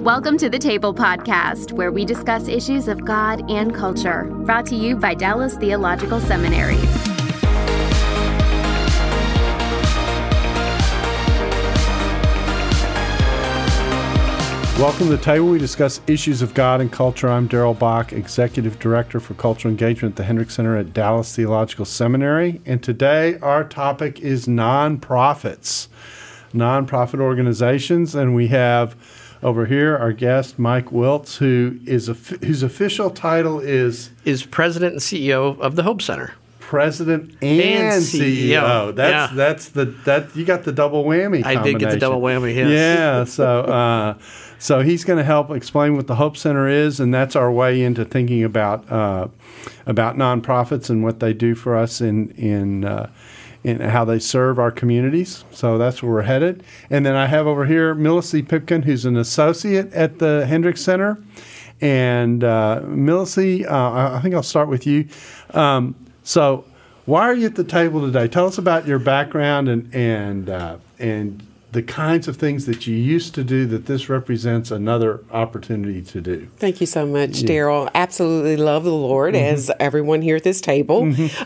Welcome to The Table Podcast, where we discuss issues of God and culture, brought to you by Dallas Theological Seminary. Welcome to The Table. We discuss issues of God and culture. I'm Darrell Bock, Executive Director for Cultural Engagement at the Hendricks Center at Dallas Theological Seminary. And today our topic is nonprofits, nonprofit organizations. And we have over here our guest, Mike Wiltse, whose official title is President and CEO of the Hope Center. President and CEO. That's you got the double whammy. I did get the double whammy. Yes. Yeah. So he's going to help explain what the Hope Center is, and that's our way into thinking about nonprofits and what they do for us in how they serve our communities. So that's where we're headed. And then I have over here Melissa Pipkin, who's an associate at the Hendricks Center, and Melissa, I think I'll start with you. So, why are you at the table today? Tell us about your background and the kinds of things that you used to do that this represents another opportunity to do. Thank you so much, Darrell. Absolutely love the Lord, as everyone here at this table.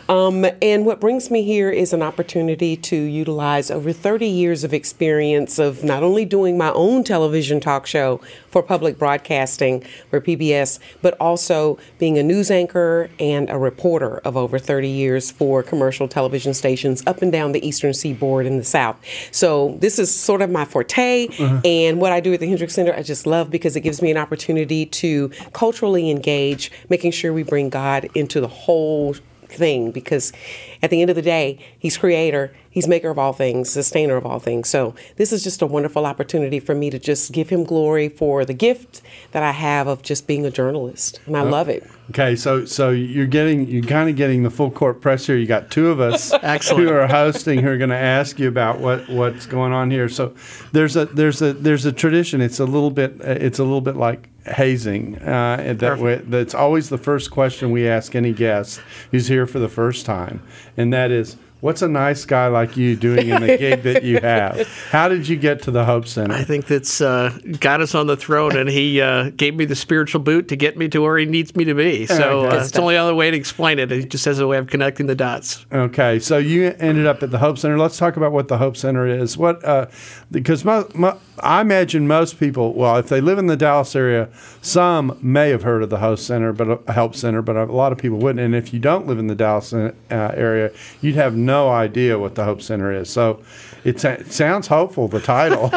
And what brings me here is an opportunity to utilize over 30 years of experience of not only doing my own television talk show for public broadcasting, for PBS, but also being a news anchor and a reporter of over 30 years for commercial television stations up and down the Eastern Seaboard in the South. So this is sort of my forte, and what I do at the Hendricks Center I just love because it gives me an opportunity to culturally engage, making sure we bring God into the whole thing, because at the end of the day, He's creator, He's maker of all things, sustainer of all things. So this is just a wonderful opportunity for me to just give Him glory for the gift that I have of just being a journalist, and I love it. Okay, so you're kind of getting the full court press here. You got two of us who are hosting who are going to ask you about what's going on here. So there's a tradition. It's a little bit like hazing. That's always the first question we ask any guest who's here for the first time, and that is, what's a nice guy like you doing in the gig that you have? How did you get to the Hope Center? I think that's God is on the throne, and He gave me the spiritual boot to get me to where He needs me to be. So it's the only other way to explain it. It just has a way of connecting the dots. Okay, so you ended up at the Hope Center. Let's talk about what the Hope Center is. Because I imagine most people, well, if they live in the Dallas area, some may have heard of the Hope Center, but a lot of people wouldn't. And if you don't live in the Dallas area, you'd have no idea what the Hope Center is. So it sounds hopeful, the title.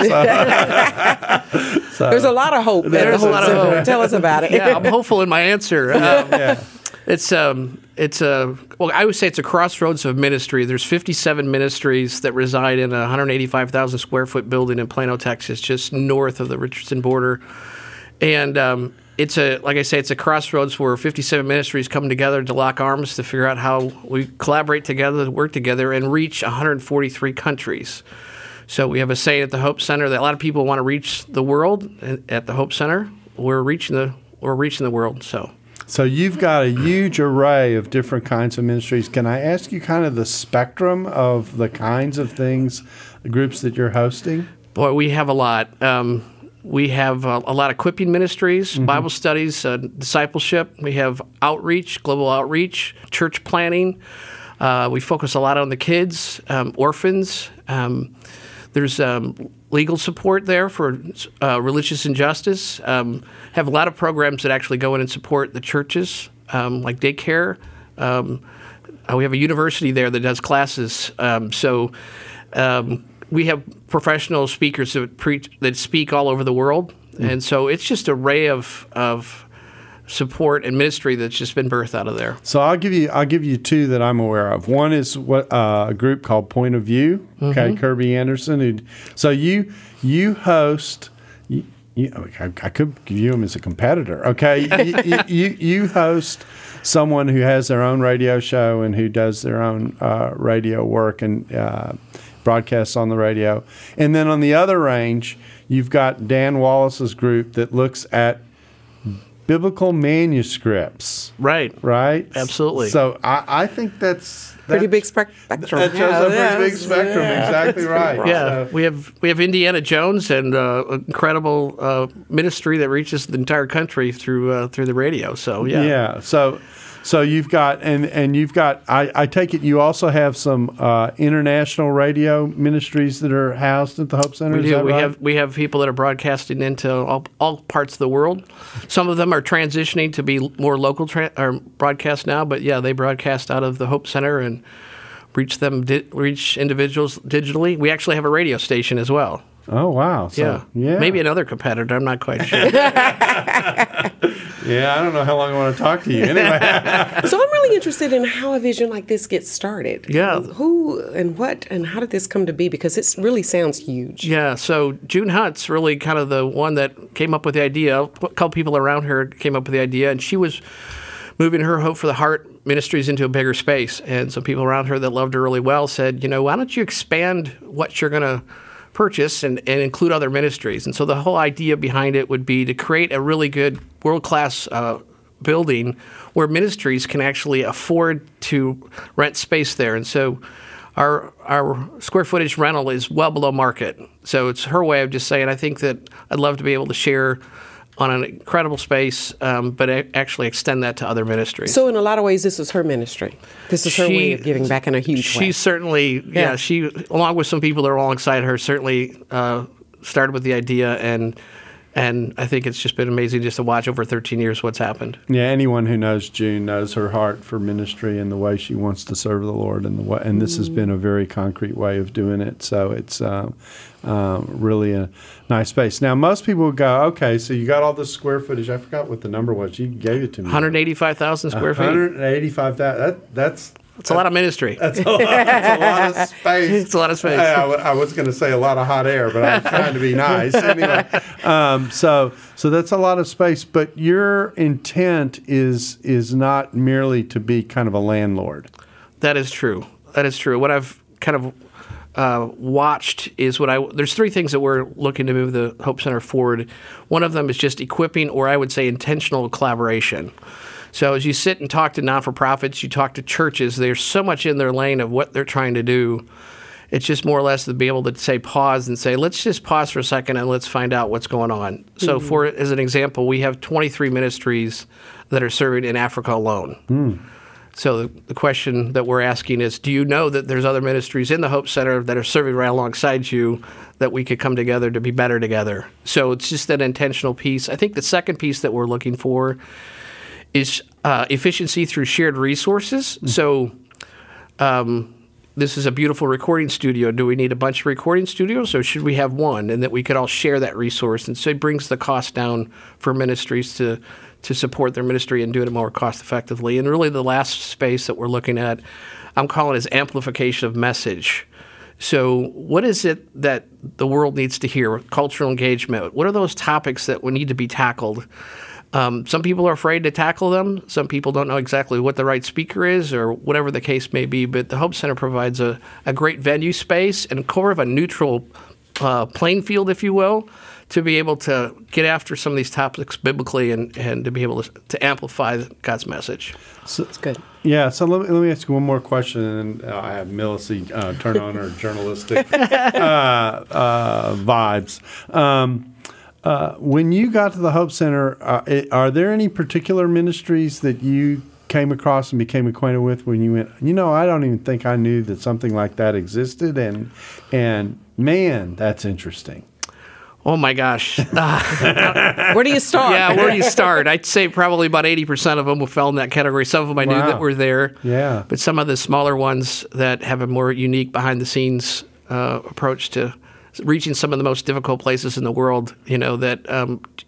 So there's a lot of hope. There's a lot of hope. Tell us about it. Yeah, I'm hopeful in my answer. I would say it's a crossroads of ministry. There's 57 ministries that reside in a 185,000 square foot building in Plano, Texas, just north of the Richardson border. And it's a crossroads where 57 ministries come together to lock arms to figure out how we collaborate together, to work together, and reach 143 countries. So we have a saying at the Hope Center that a lot of people want to reach the world. At the Hope Center, we're reaching the world. So you've got a huge array of different kinds of ministries. Can I ask you kind of the spectrum of the kinds of things, the groups that you're hosting? Boy, we have a lot. We have a lot of equipping ministries, Bible studies, discipleship. We have outreach, global outreach, church planning. We focus a lot on the kids, orphans. There's legal support there for religious injustice. Have a lot of programs that actually go in and support the churches, like daycare. We have a university there that does classes. We have professional speakers that speak all over the world, and so it's just an array of support and ministry that's just been birthed out of there. So I'll give you two that I'm aware of. One is a group called Point of View. Okay, Kirby Anderson. So you host. I could view him as a competitor. Okay, you host someone who has their own radio show and who does their own radio work and broadcasts on the radio. And then on the other range, you've got Dan Wallace's group that looks at biblical manuscripts. Right. Absolutely. So I think that's pretty big spectrum. That shows a pretty big spectrum. Yeah. Exactly right. Yeah, so we have Indiana Jones and incredible ministry that reaches the entire country through the radio. So yeah. So you've got and you've got. I take it you also have some international radio ministries that are housed at the Hope Center. We do. Is that right? We have people that are broadcasting into all parts of the world. Some of them are transitioning to be more local broadcast now, but yeah, they broadcast out of the Hope Center and reach individuals digitally. We actually have a radio station as well. Oh, wow. So, yeah. Maybe another competitor. I'm not quite sure. Yeah, I don't know how long I want to talk to you anyway. So I'm really interested in how a vision like this gets started. Yeah. Who and what and how did this come to be? Because it really sounds huge. Yeah, so June Hunt's really kind of the one that came up with the idea. A couple people around her came up with the idea, and she was moving her Hope for the Heart ministries into a bigger space. And some people around her that loved her really well said, you know, why don't you expand what you're going to purchase and include other ministries. And so the whole idea behind it would be to create a really good world-class building where ministries can actually afford to rent space there. And so our square footage rental is well below market. So it's her way of just saying, I think that I'd love to be able to share on an incredible space, but actually extend that to other ministries. So in a lot of ways, this is her ministry. This is her way of giving back in a huge way. She certainly, she, along with some people that are alongside her, certainly started with the idea, and I think it's just been amazing just to watch over 13 years what's happened. Yeah, anyone who knows June knows her heart for ministry and the way she wants to serve the Lord, and this has been a very concrete way of doing it. So it's really a nice space. Now, most people would go, okay, so you got all this square footage. I forgot what the number was. You gave it to me. 185,000 square feet. 185,000. That's a lot of ministry. That's a lot of space. It's a lot of space. I was going to say a lot of hot air, but I was trying to be nice. Anyway, so that's a lot of space. But your intent is not merely to be kind of a landlord. That is true. What I've kind of watched is there's three things that we're looking to move the Hope Center forward. One of them is just equipping, or I would say intentional collaboration. So as you sit and talk to non-for-profits, you talk to churches, there's so much in their lane of what they're trying to do. It's just more or less to be able to say pause and say, let's just pause for a second and let's find out what's going on. Mm-hmm. So as an example, we have 23 ministries that are serving in Africa alone. Mm. So the question that we're asking is, do you know that there's other ministries in the Hope Center that are serving right alongside you that we could come together to be better together? So it's just that intentional piece. I think the second piece that we're looking for is efficiency through shared resources. So this is a beautiful recording studio. Do we need a bunch of recording studios, or should we have one, and that we could all share that resource? And so it brings the cost down for ministries to support their ministry and do it more cost effectively. And really the last space that we're looking at, I'm calling is amplification of message. So what is it that the world needs to hear? Cultural engagement. What are those topics that we need to be tackled? Some people are afraid to tackle them. Some people don't know exactly what the right speaker is or whatever the case may be, but the Hope Center provides a great venue space and core of a neutral playing field, if you will, to be able to get after some of these topics biblically and to be able to amplify God's message. So, that's good. Yeah, so let me ask you one more question, and then I have Melissa turn on her journalistic vibes. When you got to the Hope Center, are there any particular ministries that you came across and became acquainted with when you went, you know, I don't even think I knew that something like that existed, and man, that's interesting. Oh, my gosh. Where do you start? Yeah, where do you start? I'd say probably about 80% of them fell in that category. Some of them I knew that were there, but some of the smaller ones that have a more unique behind-the-scenes approach to reaching some of the most difficult places in the world, you know, that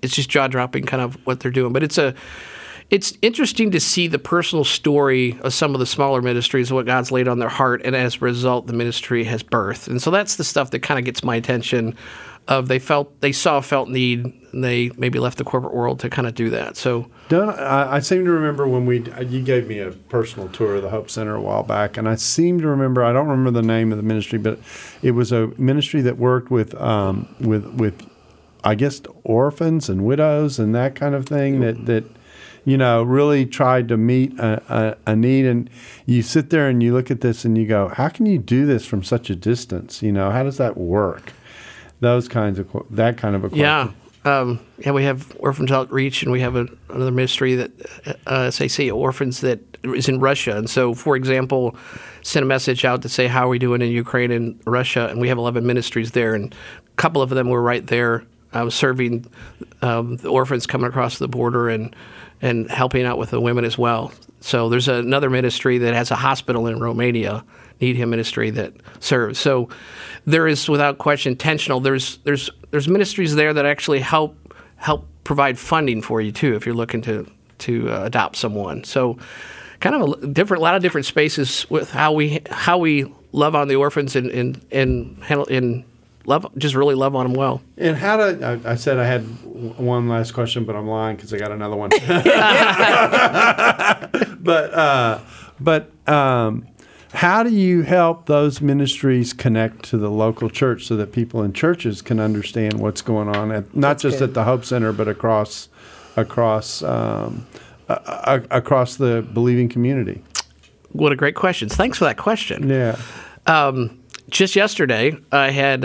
it's just jaw-dropping kind of what they're doing. But it's interesting to see the personal story of some of the smaller ministries, what God's laid on their heart, and as a result, the ministry has birthed. And so that's the stuff that kind of gets my attention of they saw a felt need, and they maybe left the corporate world to kind of do that. So I seem to remember when you gave me a personal tour of the Hope Center a while back, and I seem to remember, I don't remember the name of the ministry, but it was a ministry that worked with I guess, orphans and widows and that kind of thing that you know, really tried to meet a need. And you sit there and you look at this and you go, how can you do this from such a distance? You know, how does that work? That kind of a question. Yeah. And we have Orphans Outreach, and we have another ministry that SAC Orphans that is in Russia. And so, for example, sent a message out to say, how are we doing in Ukraine and Russia? And we have 11 ministries there, and a couple of them were right there serving the orphans coming across the border and helping out with the women as well. So there's another ministry that has a hospital in Romania, Need Him Ministry, that serves. So there is, without question, intentional. There's ministries there that actually help provide funding for you too if you're looking to adopt someone. So kind of a lot of different spaces with how we love on the orphans and handle and love, just really love on them well. And how do I said I had one last question, but I'm lying because I got another one. But how do you help those ministries connect to the local church so that people in churches can understand what's going on, at the Hope Center, but across the believing community? What a great question! Thanks for that question. Yeah. Just yesterday, I had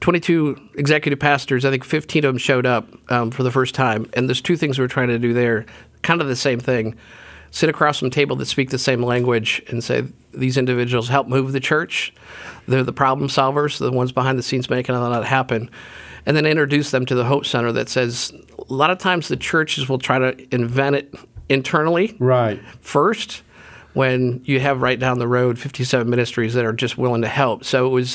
22 executive pastors. I think 15 of them showed up for the first time. And there's two things we're trying to do there, kind of the same thing. Sit across from a table that speak the same language and say, these individuals help move the church. They're the problem solvers, the ones behind the scenes making all that happen. And then introduce them to the Hope Center that says, a lot of times the churches will try to invent it internally first. When you have right down the road 57 ministries that are just willing to help. So it was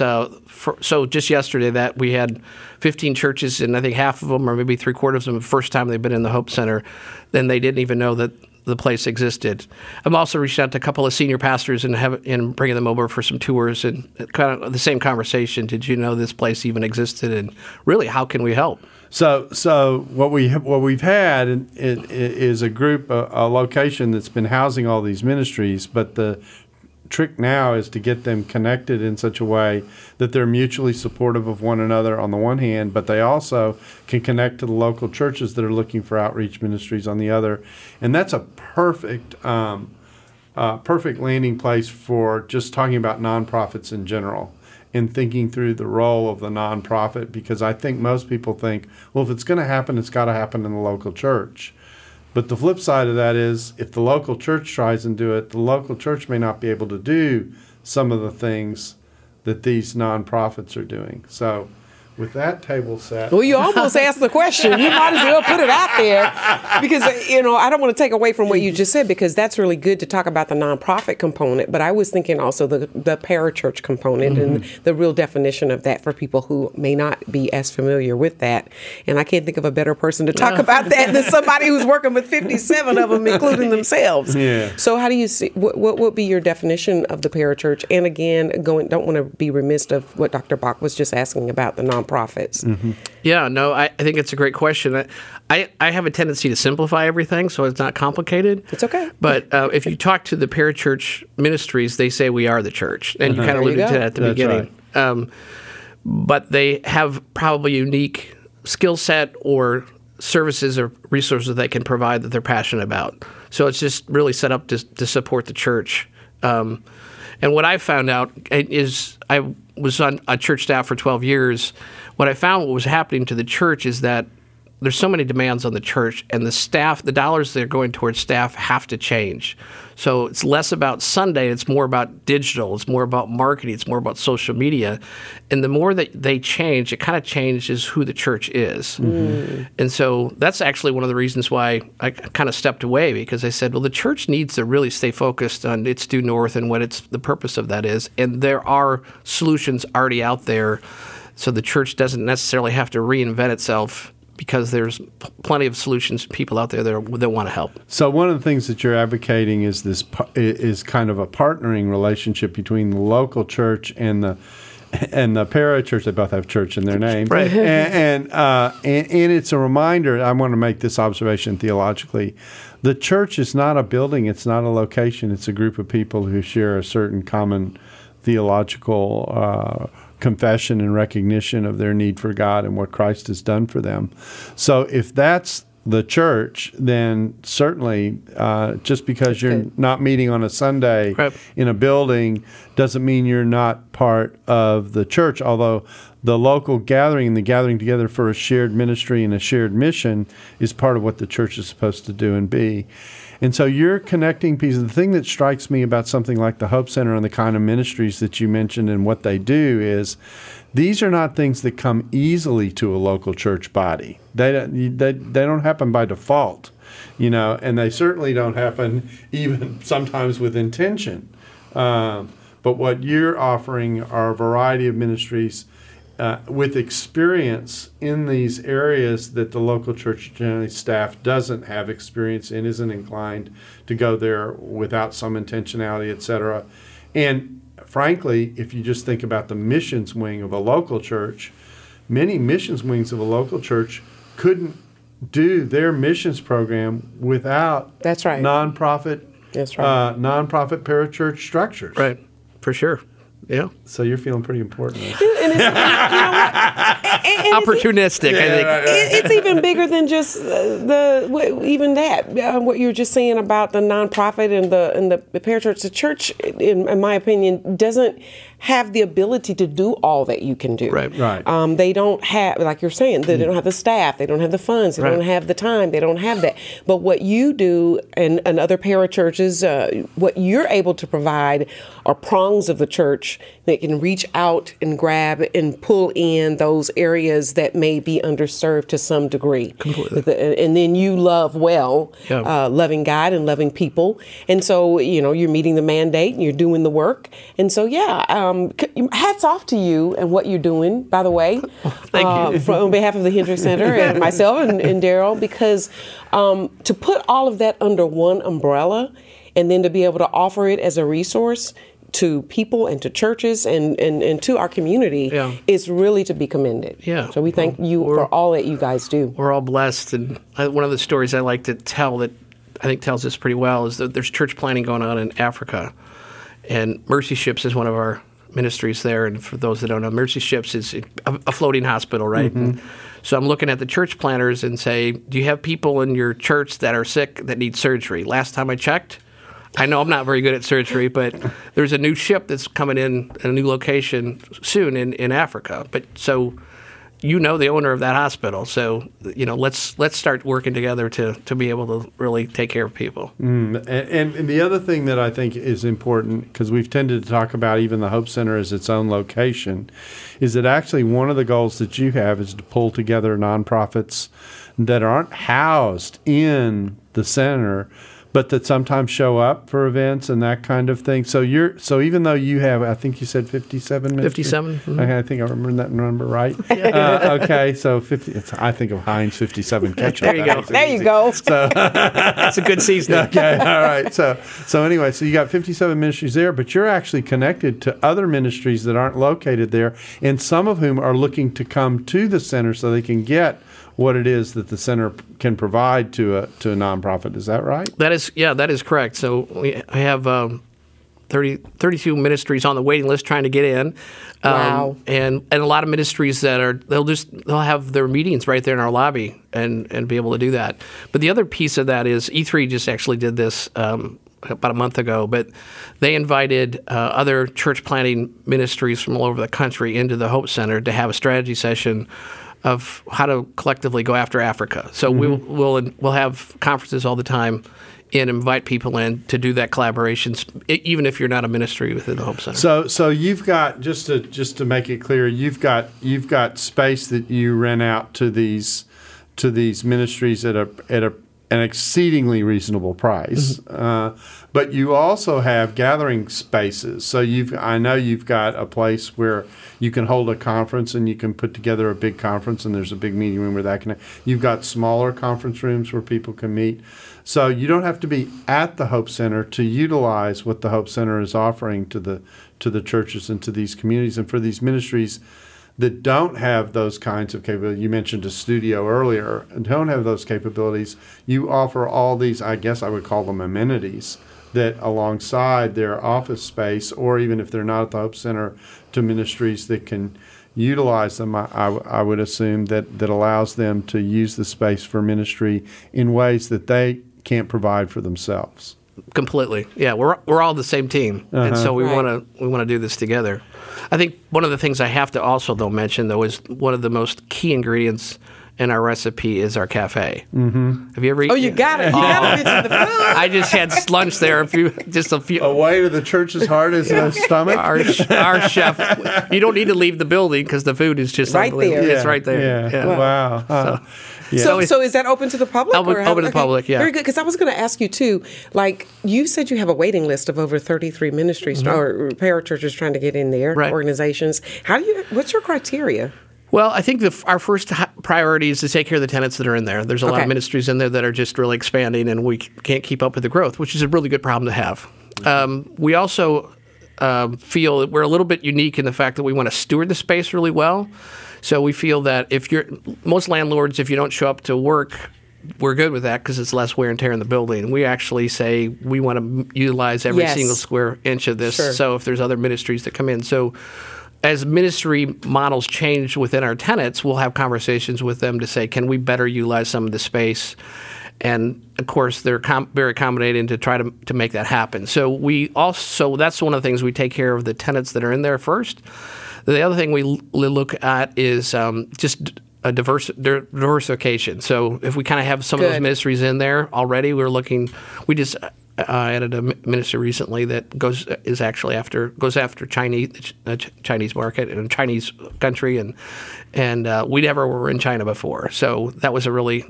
so just yesterday that we had 15 churches, and I think half of them, or maybe three-quarters of them, the first time they've been in the Hope Center, then they didn't even know that the place existed. I'm also reaching out to a couple of senior pastors and bringing them over for some tours and kind of the same conversation. Did you know this place even existed, and really, how can we help? So what we've had is a group, a location that's been housing all these ministries, but the trick now is to get them connected in such a way that they're mutually supportive of one another on the one hand, but they also can connect to the local churches that are looking for outreach ministries on the other. And that's a perfect landing place for just talking about nonprofits in general. And thinking through the role of the nonprofit, because I think most people think, well, if it's going to happen, it's got to happen in the local church. But the flip side of that is, if the local church tries and do it, the local church may not be able to do some of the things that these nonprofits are doing. So with that table set... Well, you almost asked the question. You might as well put it out there because, you know, I don't want to take away from what you just said because that's really good to talk about the nonprofit component, but I was thinking also the parachurch component and the real definition of that for people who may not be as familiar with that. And I can't think of a better person to talk about that than somebody who's working with 57 of them, including themselves. Yeah. So how do you see... What would be your definition of the parachurch? And again, don't want to be remiss of what Dr. Bock was just asking about the nonprofit. Yeah, no, I think it's a great question. I have a tendency to simplify everything, so it's not complicated. It's okay. But if you talk to the parachurch ministries, they say we are the church, and you kind of alluded to that at the beginning. Right. But they have probably unique skill set or services or resources they can provide that they're passionate about. So it's just really set up to support the church. And what I found out is I was on a church staff for 12 years. What I found what was happening to the church is that there's so many demands on the church, and the staff, the dollars that are going towards staff have to change. So it's less about Sunday. It's more about digital. It's more about marketing. It's more about social media. And the more that they change, it kind of changes who the church is. Mm-hmm. And so that's actually one of the reasons why I kind of stepped away, because I said, well, the church needs to really stay focused on its due north and what it's the purpose of that is. And there are solutions already out there, so the church doesn't necessarily have to reinvent itself, because there's plenty of solutions, people out there that want to help. So one of the things that you're advocating is this is kind of a partnering relationship between the local church and the parachurch. They both have church in their name, right? And it's a reminder. I want to make this observation theologically: the church is not a building, it's not a location. It's a group of people who share a certain common theological confession and recognition of their need for God and what Christ has done for them. So if that's the church, then certainly just because you're not meeting on a Sunday in a building doesn't mean you're not part of the church, although the local gathering and the gathering together for a shared ministry and a shared mission is part of what the church is supposed to do and be. And so you're connecting pieces. The thing that strikes me about something like the Hope Center and the kind of ministries that you mentioned and what they do is these are not things that come easily to a local church body. They don't happen by default, you know, and they certainly don't happen even sometimes with intention. But what you're offering are a variety of ministries with experience in these areas that the local church generally staff doesn't have experience in, isn't inclined to go there without some intentionality, et cetera. And frankly, if you just think about the missions wing of a local church, many missions wings of a local church couldn't do their missions program without nonprofit parachurch structures. Right, for sure. Yeah. So you're feeling pretty important. And it's, you know what? Opportunistic, I think. Right. It's even bigger than just what you were just saying about the nonprofit and the parachurch. The church, in my opinion, doesn't have the ability to do all that you can do. Right. They don't have, like you're saying, they don't have the staff, they don't have the funds, they don't have the time, they don't have that. But what you do and other parachurches, what you're able to provide are prongs of the church that can reach out and grab and pull in those areas that may be underserved to some degree. Completely. And then you love loving God and loving people. And so, you know, you're meeting the mandate and you're doing the work. And so, hats off to you and what you're doing, by the way. Thank you. On behalf of the Hendricks Center and myself and Darrell, because to put all of that under one umbrella and then to be able to offer it as a resource to people and to churches and to our community is really to be commended. Yeah. So we thank you for all that you guys do. We're all blessed. And one of the stories I like to tell that I think tells this pretty well is that there's church planting going on in Africa. And Mercy Ships is one of our ministries there. And for those that don't know, Mercy Ships is a floating hospital, right? Mm-hmm. So I'm looking at the church planters and say, do you have people in your church that are sick that need surgery? Last time I checked, I know I'm not very good at surgery, but there's a new ship that's coming in at a new location soon in Africa. But so you know the owner of that hospital. So, you know, let's start working together to be able to really take care of people. And the other thing that I think is important, because we've tended to talk about even the Hope Center as its own location, is that actually one of the goals that you have is to pull together nonprofits that aren't housed in the center, but that sometimes show up for events and that kind of thing. So even though you have, I think you said 57 minutes. 57. Mm-hmm. Okay, I think I remember that number right. Okay, so 50. I think of Heinz 57 ketchup. There you go. There you go. So that's a good season. Okay, all right. So anyway, so you got 57 ministries there, but you're actually connected to other ministries that aren't located there, and some of whom are looking to come to the center so they can get what it is that the center can provide to a nonprofit. Is that right? That is correct. So I have 32 ministries on the waiting list trying to get in. Wow. And a lot of ministries that are, they'll have their meetings right there in our lobby and be able to do that. But the other piece of that is E3 just actually did this about a month ago, but they invited other church planting ministries from all over the country into the Hope Center to have a strategy session of how to collectively go after Africa. So we'll have conferences all the time and invite people in to do that collaborations, even if you're not a ministry within the Hope Center. So you've got, just to make it clear, you've got space that you rent out to these ministries at an exceedingly reasonable price, but you also have gathering spaces. So I know you've got a place where you can hold a conference and you can put together a big conference, and there's a big meeting room where that can. You've got smaller conference rooms where people can meet. So you don't have to be at the Hope Center to utilize what the Hope Center is offering to the churches and to these communities and for these ministries that don't have those kinds of capabilities. You mentioned a studio earlier, and don't have those capabilities. You offer all these, I guess I would call them amenities, that alongside their office space, or even if they're not at the Hope Center, to ministries that can utilize them, I would assume, that allows them to use the space for ministry in ways that they can't provide for themselves. Completely. Yeah, we're all the same team, and so we want to do this together. I think one of the things I have to also mention is one of the most key ingredients in our recipe is our cafe. Mm-hmm. Have you ever? Oh, you got it! You got to get to the food. I just had lunch there. A few. Away to the church's heart is the stomach. Our chef. You don't need to leave the building because the food is just right there. Yeah. It's right there. Yeah. Yeah. Wow. So is that open to the public? Open to the public, yeah. Very good, because I was going to ask you, too, like you said you have a waiting list of over 33 ministries, mm-hmm. or parachurches trying to get in there, right. Organizations. What's your criteria? Well, I think our first priority is to take care of the tenants that are in there. There's a lot of ministries in there that are just really expanding, and we can't keep up with the growth, which is a really good problem to have. Mm-hmm. We also feel that we're a little bit unique in the fact that we want to steward the space really well. So we feel that most landlords, if you don't show up to work, we're good with that because it's less wear and tear in the building. We actually say we want to utilize every single square inch of this. Sure. So if there's other ministries that come in. So as ministry models change within our tenants, we'll have conversations with them to say, can we better utilize some of the space? And, of course, they're very accommodating to try to make that happen. So we also, that's one of the things, we take care of the tenants that are in there first. The other thing we look at is just a diversification. So if we kind of have some of those ministries in there already, we just added a ministry recently that goes after Chinese market and Chinese country, and we never were in China before. So that was a really,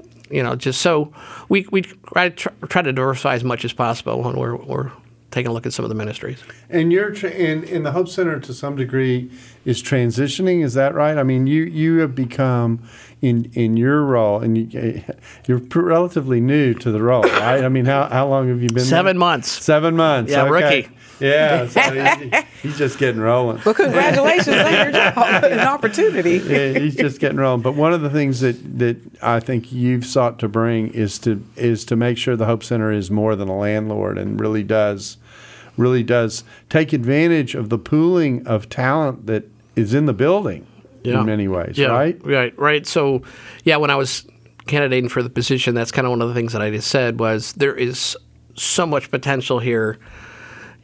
just so we try to diversify as much as possible when we're taking a look at some of the ministries. And you're and the Hope Center to some degree is transitioning. Is that right? I mean, you have become in your role, and you're relatively new to the role, right? I mean, how long have you been? 7 months. 7 months. Yeah, okay. Rookie. Yeah, so he's just getting rolling. Well, congratulations on your job and opportunity. Yeah, he's just getting rolling. But one of the things that I think you've sought to bring is to make sure the Hope Center is more than a landlord and really does take advantage of the pooling of talent that is in the building in many ways, right? Right. So, when I was candidating for the position, that's kind of one of the things that I just said was there is so much potential here.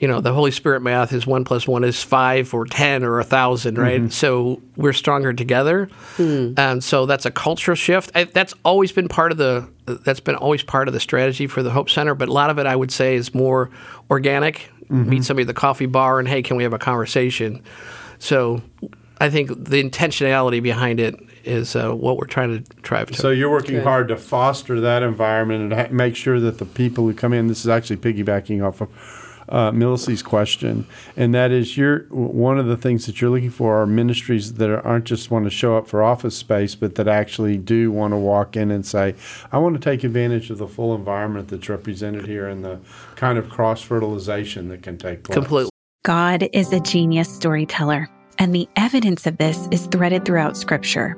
The Holy Spirit math is 1 + 1 is 5 or 10 or 1,000, right? Mm-hmm. So we're stronger together, and so that's a cultural shift. That's been always part of the strategy for the Hope Center, but a lot of it I would say is more organic. Mm-hmm. Meet somebody at the coffee bar and hey, can we have a conversation? So I think the intentionality behind it is what we're trying to drive to. So you're working hard to foster that environment and make sure that the people who come in. This is actually piggybacking off of Melissa's question, and that is one of the things that you're looking for are ministries that aren't just want to show up for office space, but that actually do want to walk in and say, I want to take advantage of the full environment that's represented here and the kind of cross-fertilization that can take place. Completely. God is a genius storyteller, and the evidence of this is threaded throughout Scripture.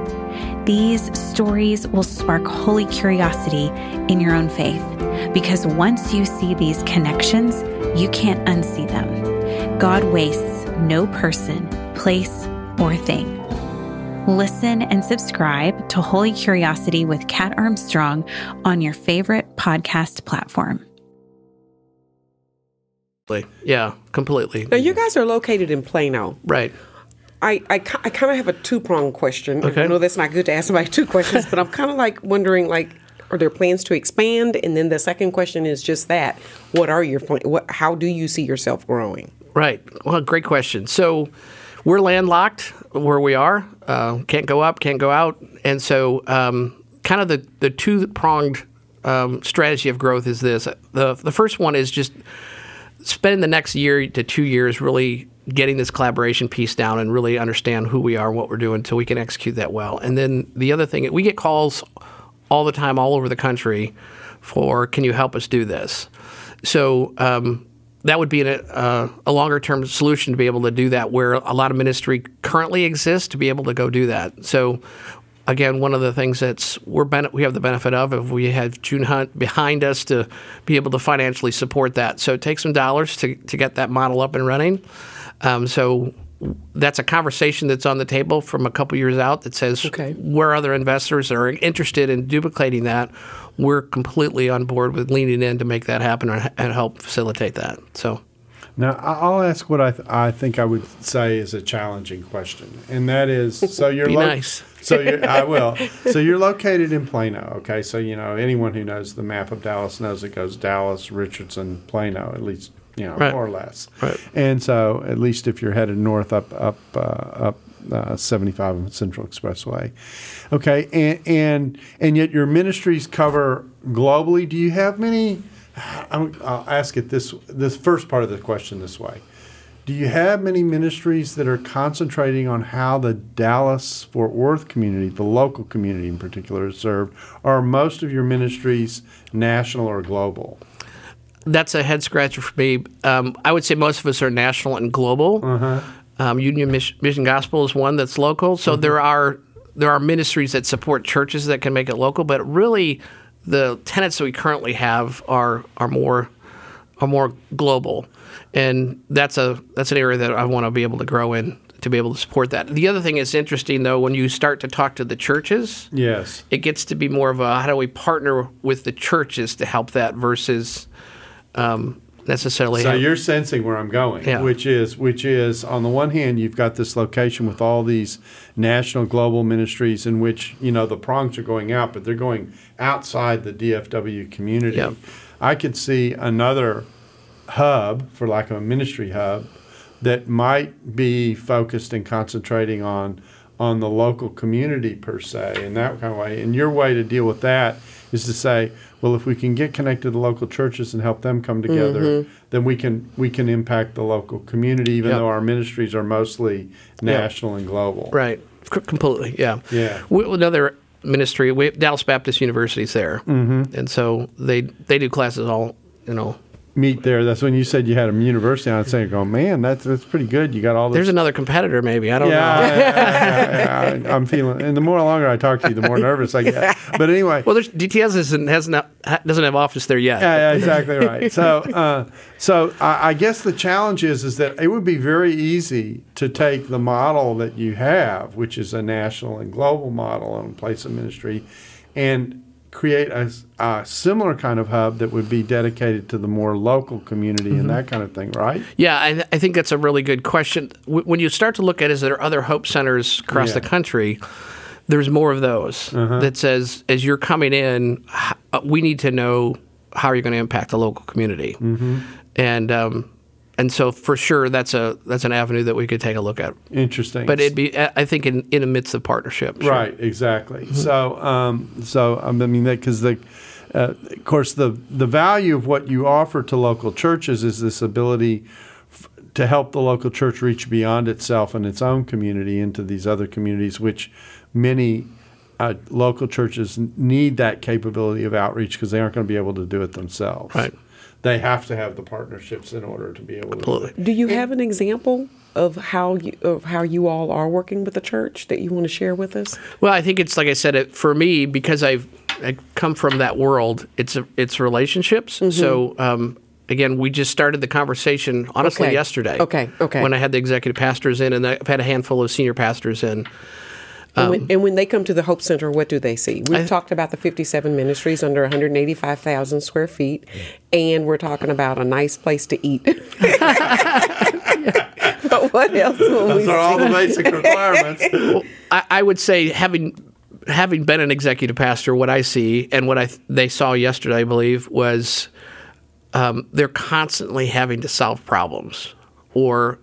These stories will spark holy curiosity in your own faith, because once you see these connections, you can't unsee them. God wastes no person, place, or thing. Listen and subscribe to Holy Curiosity with Kat Armstrong on your favorite podcast platform. Yeah, completely. Now, you guys are located in Plano. Right. I kind of have a two-pronged question. Okay. I know that's not good to ask somebody two questions, but I'm kind of wondering, are there plans to expand? And then the second question is just that. What are your plans? How do you see yourself growing? Right. Well, great question. So we're landlocked where we are. Can't go up, can't go out. And so kind of the two-pronged strategy of growth is this. The first one is just spend the next year to 2 years really – getting this collaboration piece down and really understand who we are and what we're doing so we can execute that well. And then the other thing, we get calls all the time all over the country for, can you help us do this? So that would be a longer-term solution to be able to do that where a lot of ministry currently exists to be able to go do that. So again, one of the things that's we have the benefit of if we have June Hunt behind us to be able to financially support that. So it takes some dollars to get that model up and running. So that's a conversation that's on the table from a couple years out that says where other investors are interested in duplicating that, we're completely on board with leaning in to make that happen and help facilitate that. So now I'll ask what I think I would say is a challenging question, and that is So you're located in Plano, okay? So you know anyone who knows the map of Dallas knows it goes Dallas, Richardson, Plano, at least. Right. More or less. Right. And so at least if you're headed north up 75 and Central Expressway. Okay, and yet your ministries cover globally. Do you have many? I'll ask it this first part of the question this way. Do you have many ministries that are concentrating on how the Dallas-Fort Worth community, the local community in particular, is served? Or are most of your ministries national or global? That's a head-scratcher for me. I would say most of us are national and global. Uh-huh. Union Mission Gospel is one that's local. So there are ministries that support churches that can make it local, but really the tenets that we currently have are more global. And that's an area that I want to be able to grow in to be able to support that. The other thing that's interesting, though, when you start to talk to the churches, yes, it gets to be more of a how do we partner with the churches to help that versus necessarily. So you're sensing where I'm going, yeah. which is on the one hand, you've got this location with all these national global ministries in which, you know, the prongs are going out, but they're going outside the DFW community. Yep. I could see another hub, for lack of a ministry hub, that might be focused and concentrating on the local community per se in that kind of way. And your way to deal with that is to say, well, if we can get connected to local churches and help them come together, then we can impact the local community, even though our ministries are mostly national and global. Right. Completely, yeah. Another ministry, Dallas Baptist University is there, and so they do classes all, meet there. That's when you said you had a university. I was saying, man, that's pretty good. You got all this. There's another competitor, maybe. I don't know. Yeah, I'm feeling. And the more longer I talk to you, the more nervous I get. But anyway. Well, there's DTS doesn't have office there yet. Yeah, exactly right. So I guess the challenge is that it would be very easy to take the model that you have, which is a national and global model on place of ministry, and create a similar kind of hub that would be dedicated to the more local community and that kind of thing, right? Yeah, I think that's a really good question. When you start to look at is there other Hope Centers across the country, there's more of those that says, as you're coming in, we need to know how you're going to impact the local community. And so for sure, that's an avenue that we could take a look at. Interesting. But it'd be, I think, in the midst of partnership. Sure. Right. Exactly. So I mean, because of course, the value of what you offer to local churches is this ability to help the local church reach beyond itself and its own community into these other communities, which many local churches need that capability of outreach because they aren't going to be able to do it themselves. Right. They have to have the partnerships in order to be able to. Absolutely. Do you have an example of how you all are working with the church that you want to share with us? Well, I think it's like I said, for me, because I come from that world, it's relationships. So again, we just started the conversation honestly yesterday. Okay. When I had the executive pastors in, and I've had a handful of senior pastors in. And when they come to the Hope Center, what do they see? We've talked about the 57 ministries under 185,000 square feet, and we're talking about a nice place to eat. But what else will we see? Those are all the basic requirements. Well, I would say, having been an executive pastor, what I see and what they saw yesterday, I believe, was they're constantly having to solve problems or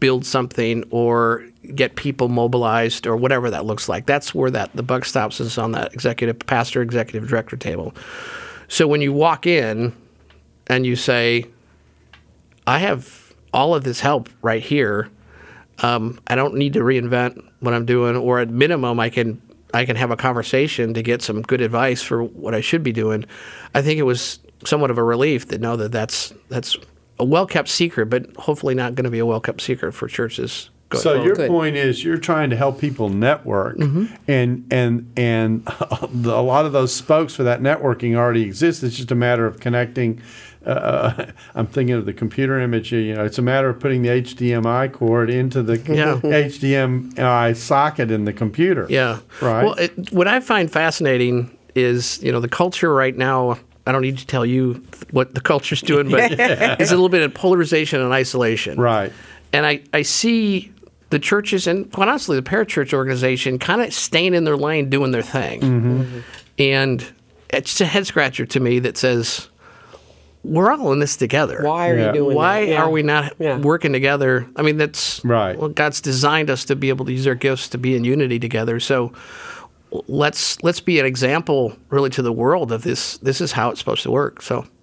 build something or get people mobilized or whatever that looks like. That's where the buck stops, is on that executive pastor, executive director table. So when you walk in and you say, I have all of this help right here. I don't need to reinvent what I'm doing, or at minimum, I can have a conversation to get some good advice for what I should be doing. I think it was somewhat of a relief to know that that's a well-kept secret, but hopefully not going to be a well-kept secret for churches. So your point is you're trying to help people network, mm-hmm. and a lot of those spokes for that networking already exist. It's just a matter of connecting. I'm thinking of the computer image. You know, it's a matter of putting the HDMI cord into the HDMI socket in the computer. Yeah, right. Well, what I find fascinating is the culture right now. I don't need to tell you what the culture's doing, but it's a little bit of polarization and isolation. Right. And I see the churches and, quite honestly, the parachurch organization kind of staying in their lane, doing their thing. Mm-hmm. Mm-hmm. And it's a head-scratcher to me that says, we're all in this together. Why are we not working together? I mean, that's right. Well, God's designed us to be able to use our gifts to be in unity together. So let's be an example, really, to the world of this. This is how it's supposed to work.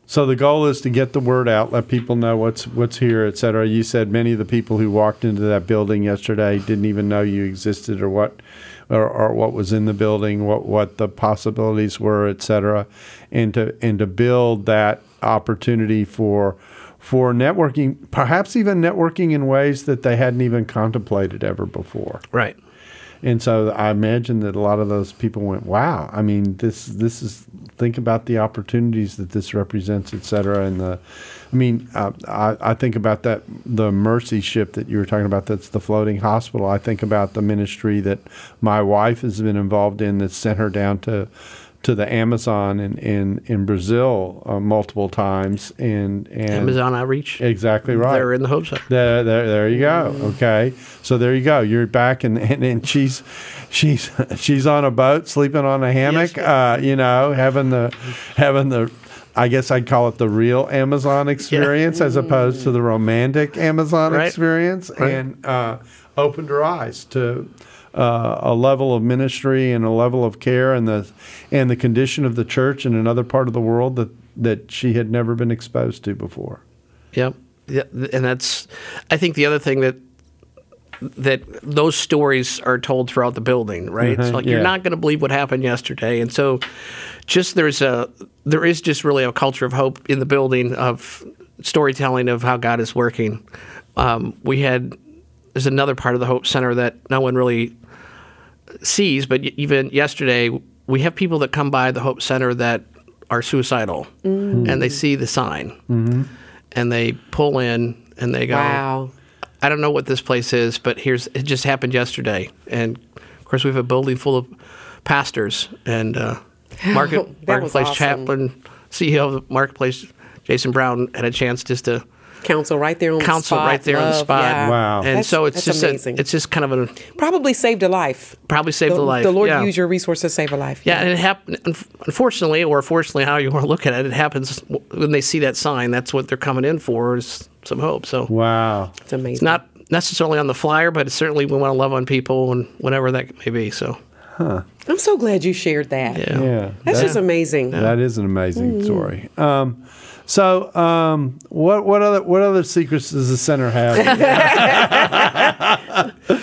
So the goal is to get the word out, let people know what's here, et cetera. You said many of the people who walked into that building yesterday didn't even know you existed or what was in the building, what the possibilities were, et cetera, and to build that opportunity for networking, perhaps even networking in ways that they hadn't even contemplated ever before. Right. And so I imagine that a lot of those people went, wow, I mean, this is, think about the opportunities that this represents, et cetera. And I think about that, the Mercy Ship that you were talking about, that's the floating hospital. I think about the ministry that my wife has been involved in that sent her down to the Amazon in Brazil multiple times. And Amazon Outreach. Exactly right. They're in the Hope Center. There you go. Okay. So there you go. You're back, and she's on a boat, sleeping on a hammock, yes, having the I guess I'd call it the real Amazon experience as opposed to the romantic Amazon experience. Right. And opened her eyes to a level of ministry and a level of care and the condition of the church in another part of the world that she had never been exposed to before. Yep. Yeah. And that's, I think, the other thing that those stories are told throughout the building, right? Mm-hmm. It's like you're not going to believe what happened yesterday. And so just there is just really a culture of hope in the building, of storytelling of how God is working. There's another part of the Hope Center that no one really sees, but even yesterday, we have people that come by the Hope Center that are suicidal, mm-hmm. and they see the sign, mm-hmm. and they pull in, and they go, wow, I don't know what this place is, but it just happened yesterday. And, of course, we have a building full of pastors, and Marketplace Chaplain, CEO of the Marketplace, Jason Brown, had a chance just to counsel right there on the spot. Yeah. Wow. And so it's just amazing. It's just kind of probably saved a life. The Lord used your resources to save a life. Yeah, and it happened, unfortunately, or fortunately, how you want to look at it, it happens when they see that sign. That's what they're coming in for, is some hope. So wow. It's amazing. It's not necessarily on the flyer, but it's certainly we want to love on people and whatever that may be. So huh. I'm so glad you shared that. Yeah. That's just amazing. Yeah. That is an amazing story. So, what other secrets does the center have?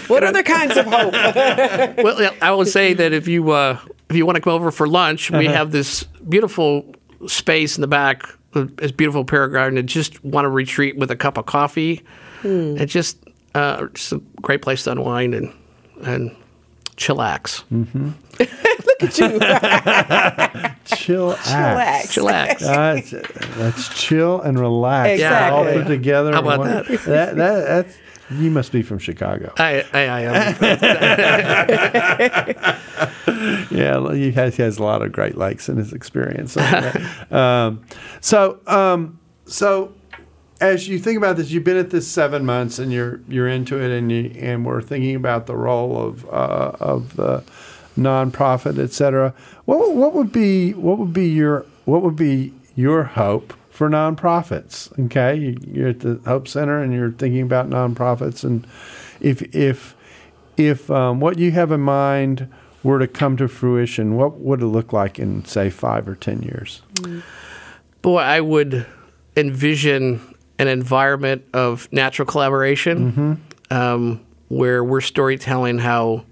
What other kinds of hope? Well, I will say that if you want to come over for lunch, we have this beautiful space in the back, this beautiful prayer garden, and just want to retreat with a cup of coffee. Mm. It's just a great place to unwind and chillax. Mm-hmm. Look at you. Chillax. That's chill and relax. Exactly. All put together. How about that? That's, you must be from Chicago. I am. Yeah, he has a lot of Great Lakes in his experience. So as you think about this, you've been at this 7 months, and you're into it, and we're thinking about the role of the nonprofit, et cetera. What would be your hope for nonprofits? Okay, you're at the Hope Center and you're thinking about nonprofits, and if what you have in mind were to come to fruition, what would it look like in, say, 5 or 10 years? Boy, I would envision an environment of natural collaboration where we're storytelling how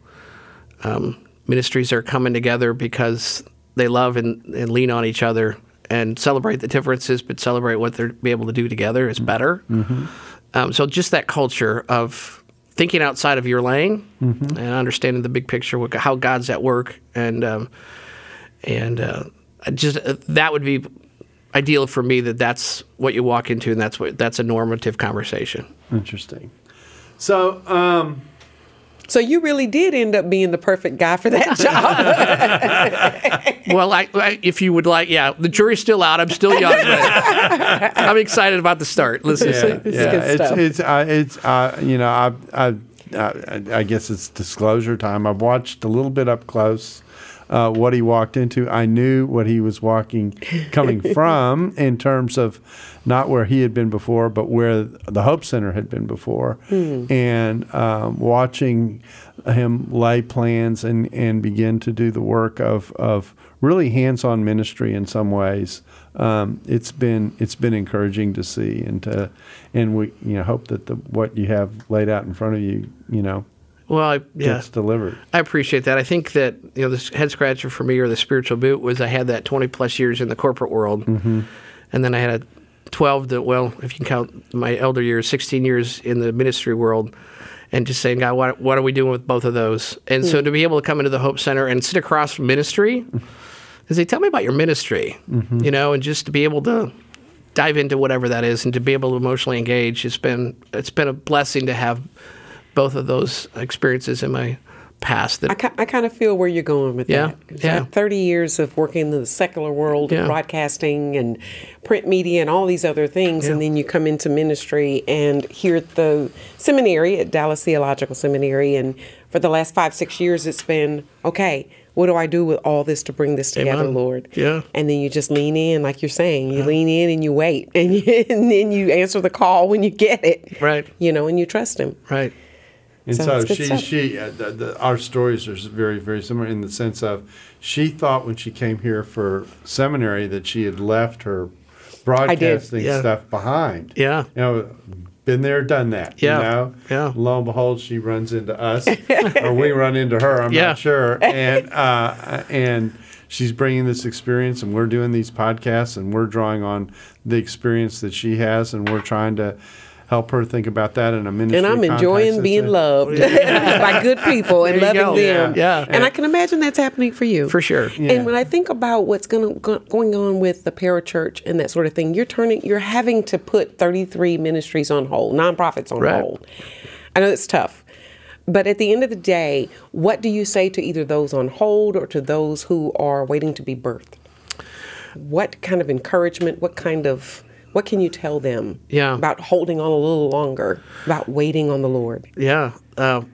ministries are coming together because they love and lean on each other and celebrate the differences, but celebrate what they're be able to do together is better. So just that culture of thinking outside of your lane and understanding the big picture, how God's at work, and just that would be ideal for me. That's what you walk into, and that's a normative conversation. Interesting. So. So you really did end up being the perfect guy for that job. Well, I, if you would like, yeah, the jury's still out. I'm still young. But I'm excited about the start. Let's just say, good stuff. I guess it's disclosure time. I've watched a little bit up close what he walked into. I knew what he was coming from in terms of not where he had been before, but where the Hope Center had been before. And watching him lay plans and begin to do the work of really hands-on ministry in some ways, it's been encouraging to see, and we hope that what you have laid out in front of you, gets delivered. I appreciate that. I think that the head scratcher for me, or the spiritual boot, was I had that 20 plus years in the corporate world, and then I had a if you can count my elder years, 16 years in the ministry world, and just saying, God, what are we doing with both of those? And so to be able to come into the Hope Center and sit across from ministry, and say, tell me about your ministry, and just to be able to dive into whatever that is, and to be able to emotionally engage, it's been a blessing to have both of those experiences in my past. That I kind of feel where you're going with that. Yeah. 30 years of working in the secular world, and broadcasting and print media and all these other things, and then you come into ministry, and here at the seminary, at Dallas Theological Seminary, and for the last 5-6 years, it's been, okay, what do I do with all this to bring this together, Lord? Yeah. And then you just lean in, like you're saying. You lean in and you wait, and then you answer the call when you get it. Right. And you trust Him. Right. And so our stories are very, very similar in the sense of she thought when she came here for seminary that she had left her broadcasting stuff behind. Yeah. Been there, done that. Yeah. Yeah. Lo and behold, she runs into us, or we run into her, I'm not sure. And she's bringing this experience, and we're doing these podcasts, and we're drawing on the experience that she has, and we're trying to help her think about that in a ministry context. And I'm enjoying being loved by good people and loving them. Yeah. Yeah. And I can imagine that's happening for you. For sure. Yeah. And when I think about what's going on with the parachurch and that sort of thing, you're having to put 33 ministries on hold, nonprofits on hold. I know it's tough. But at the end of the day, what do you say to either those on hold or to those who are waiting to be birthed? What kind of encouragement, what can you tell them about holding on a little longer, about waiting on the Lord? Yeah,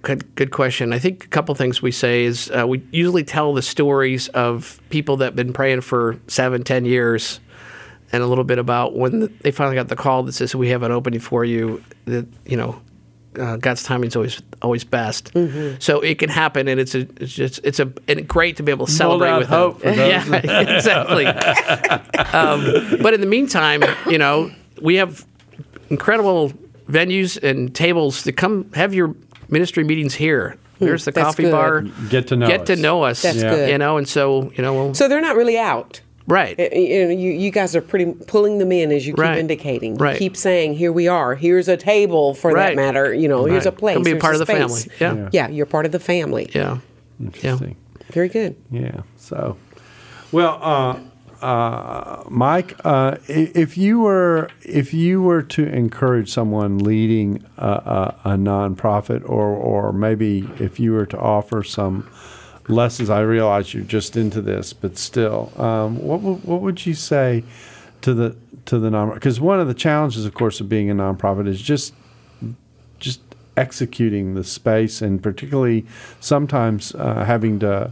good question. I think a couple things we say is we usually tell the stories of people that have been praying for 7-10 years, and a little bit about when they finally got the call that says, we have an opening for you, that, God's timing is always best. So it can happen, and it's great to be able to celebrate with hope. Yeah, exactly. But in the meantime, we have incredible venues and tables to come have your ministry meetings here. There's the coffee bar. Get to know us. That's good. And so so they're not really out. Right. You guys are pretty pulling them in, as you keep indicating. You keep saying, here we are. Here's a table, for that matter. Here's a place. Can be a part of the family. Yeah. Yeah, you're part of the family. Yeah. Interesting. Yeah. Very good. Yeah. So, well, Mike, if you were to encourage someone leading a nonprofit, or maybe if you were to offer some lessons, I realize you're just into this, but still, what would you say to the nonprofit? Because one of the challenges, of course, of being a nonprofit is just executing the space, and particularly sometimes having to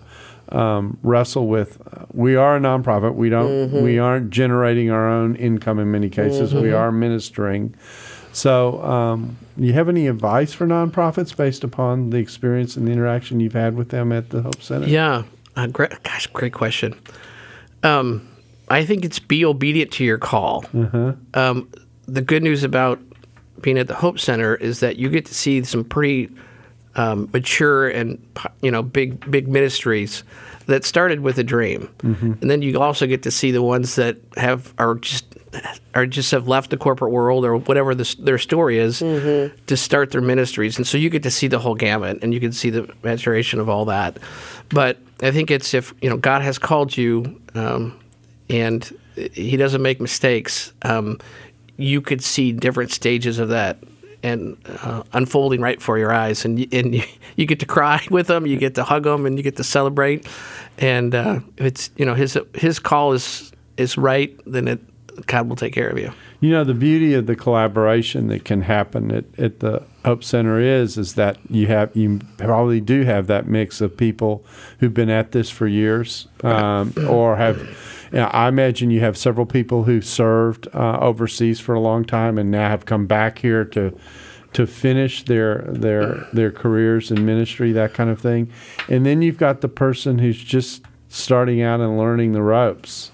wrestle with. We are a nonprofit. We aren't generating our own income in many cases. We are ministering. So, do you have any advice for nonprofits based upon the experience and the interaction you've had with them at the Hope Center? Yeah. Great question. I think it's be obedient to your call. the good news about being at the Hope Center is that you get to see some pretty mature and, you know, big ministries that started with a dream. Mm-hmm. And then you also get to see the ones that have left the corporate world or whatever their story is mm-hmm. to start their ministries. And so you get to see the whole gamut, and you can see the maturation of all that. But I think it's if, you know, God has called you and he doesn't make mistakes, you could see different stages of that and unfolding right before your eyes. And you get to cry with them, you get to hug them, and you get to celebrate. And it's, you know, his call is right, then God will take care of you. You know, the beauty of the collaboration that can happen at the Hope Center is that you probably do have that mix of people who've been at this for years or have, you know, I imagine you have several people who served overseas for a long time and now have come back here to finish their careers in ministry, that kind of thing. And then you've got the person who's just starting out and learning the ropes.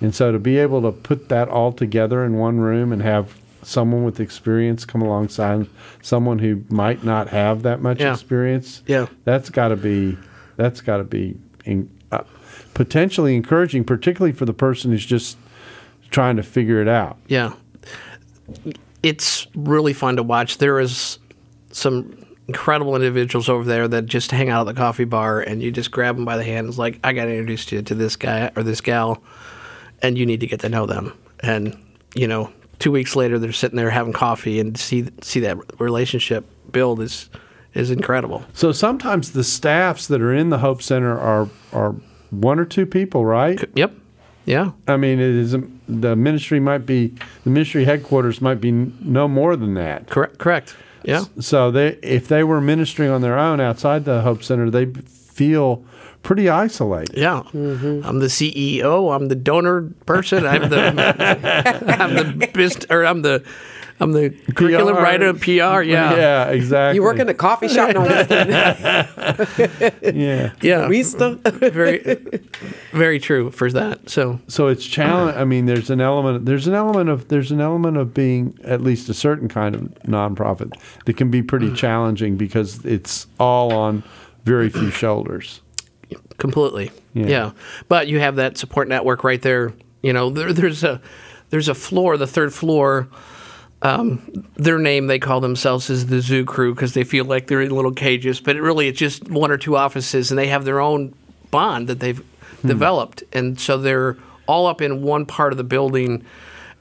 And so to be able to put that all together in one room and have someone with experience come alongside someone who might not have that much experience, that's got to be potentially encouraging, particularly for the person who's just trying to figure it out. Yeah, it's really fun to watch. There is some incredible individuals over there that just hang out at the coffee bar, and you just grab them by the hand. It's like, I got to introduce you to this guy or this gal, and you need to get to know them. And, you know, 2 weeks later, they're sitting there having coffee, and see that relationship build is incredible. So sometimes the staffs that are in the Hope Center are one or two people, right? Yep. Yeah. I mean, the ministry headquarters might be no more than that. Correct. Yeah. So if they were ministering on their own outside the Hope Center, they feel pretty isolated. Yeah, mm-hmm. I'm the CEO. I'm the donor person. I'm the curriculum writer and PR. Yeah, exactly. You work in a coffee shop on Wednesday. Yeah. Very, very true for that. So it's challenge. I mean, there's an element of being at least a certain kind of nonprofit that can be pretty challenging because it's all on very few shoulders. Completely, yeah. But you have that support network right there. You know, there's a floor, the third floor. Their name they call themselves is the Zoo Crew because they feel like they're in little cages, but it's just one or two offices, and they have their own bond that they've developed, and so they're all up in one part of the building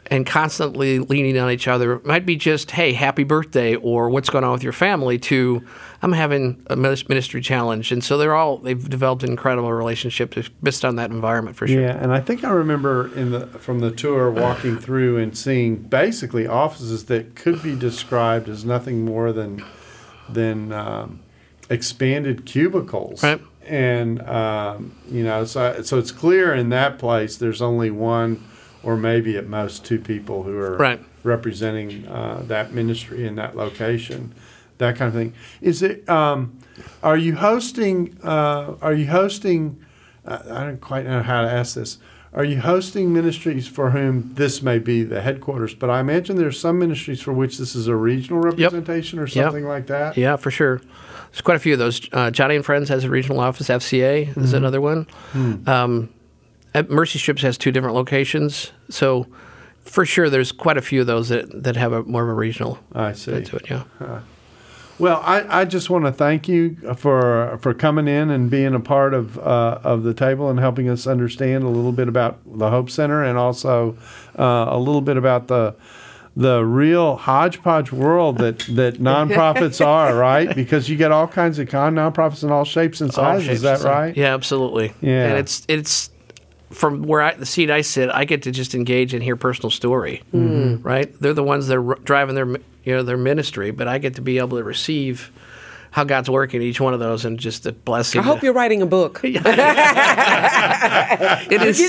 and constantly leaning on each other. It might be just, hey, happy birthday, or what's going on with your family, to I'm having a ministry challenge. And so they've developed an incredible relationship based on that environment, for sure. Yeah, and I think I remember from the tour walking through and seeing basically offices that could be described as nothing more than expanded cubicles. Right. And, you know, so it's clear in that place there's only one or maybe at most two people who are representing that ministry in that location, that kind of thing. Is it? Are you hosting? I don't quite know how to ask this. Are you hosting ministries for whom this may be the headquarters? But I imagine there are some ministries for which this is a regional representation or something like that. Yeah, for sure. There's quite a few of those. Johnny and Friends has a regional office. FCA is another one. Mercy Ships has two different locations, so for sure there's quite a few of those that have more of a regional to it. Yeah. Huh. Well, I just want to thank you for coming in and being a part of the table and helping us understand a little bit about the Hope Center and also a little bit about the real hodgepodge world that nonprofits are, right? Because you get all kinds of nonprofits in all shapes and sizes. Is that right? Yeah, absolutely. Yeah, and it's. From the seat I sit, I get to just engage and hear personal story, right? They're the ones that are driving their ministry, but I get to be able to receive how God's working each one of those and just a blessing. I hope you're writing a book. You're getting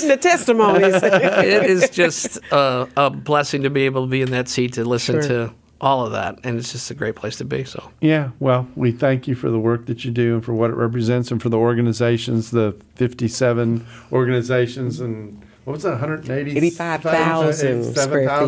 the testimonies. It is just a blessing to be able to be in that seat to listen to all of that, and it's just a great place to be. So yeah, well, we thank you for the work that you do and for what it represents and for the 57 organizations and what was it, 185,000 square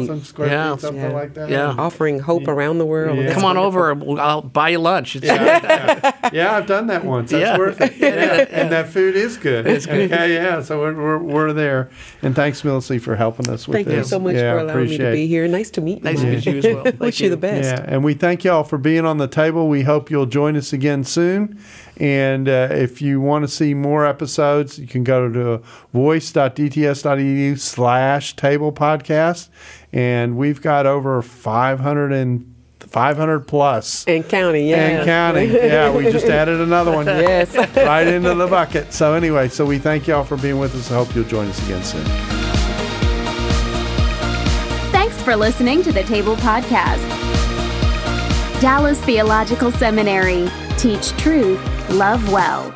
feet, something like that. Yeah. Offering hope around the world. Yeah. Come on over, I'll buy you lunch. Yeah, I've done that once. That's worth it. Yeah. And that food is good. It's good. Okay, yeah, so we're there. And thanks, Melissa, for helping us with this. Thank you so much for allowing me to be here. Nice to meet you. Nice to meet you as well. Wish you the best. Yeah, and we thank you all for being on the table. We hope you'll join us again soon. And if you want to see more episodes, you can go to voice.dts.edu/table podcast. And we've got over 500 plus. And counting, yeah. And counting, yeah. We just added another one. Yes. Right into the bucket. So anyway, so we thank y'all for being with us. I hope you'll join us again soon. Thanks for listening to the Table Podcast. Dallas Theological Seminary. Teach truth, love well.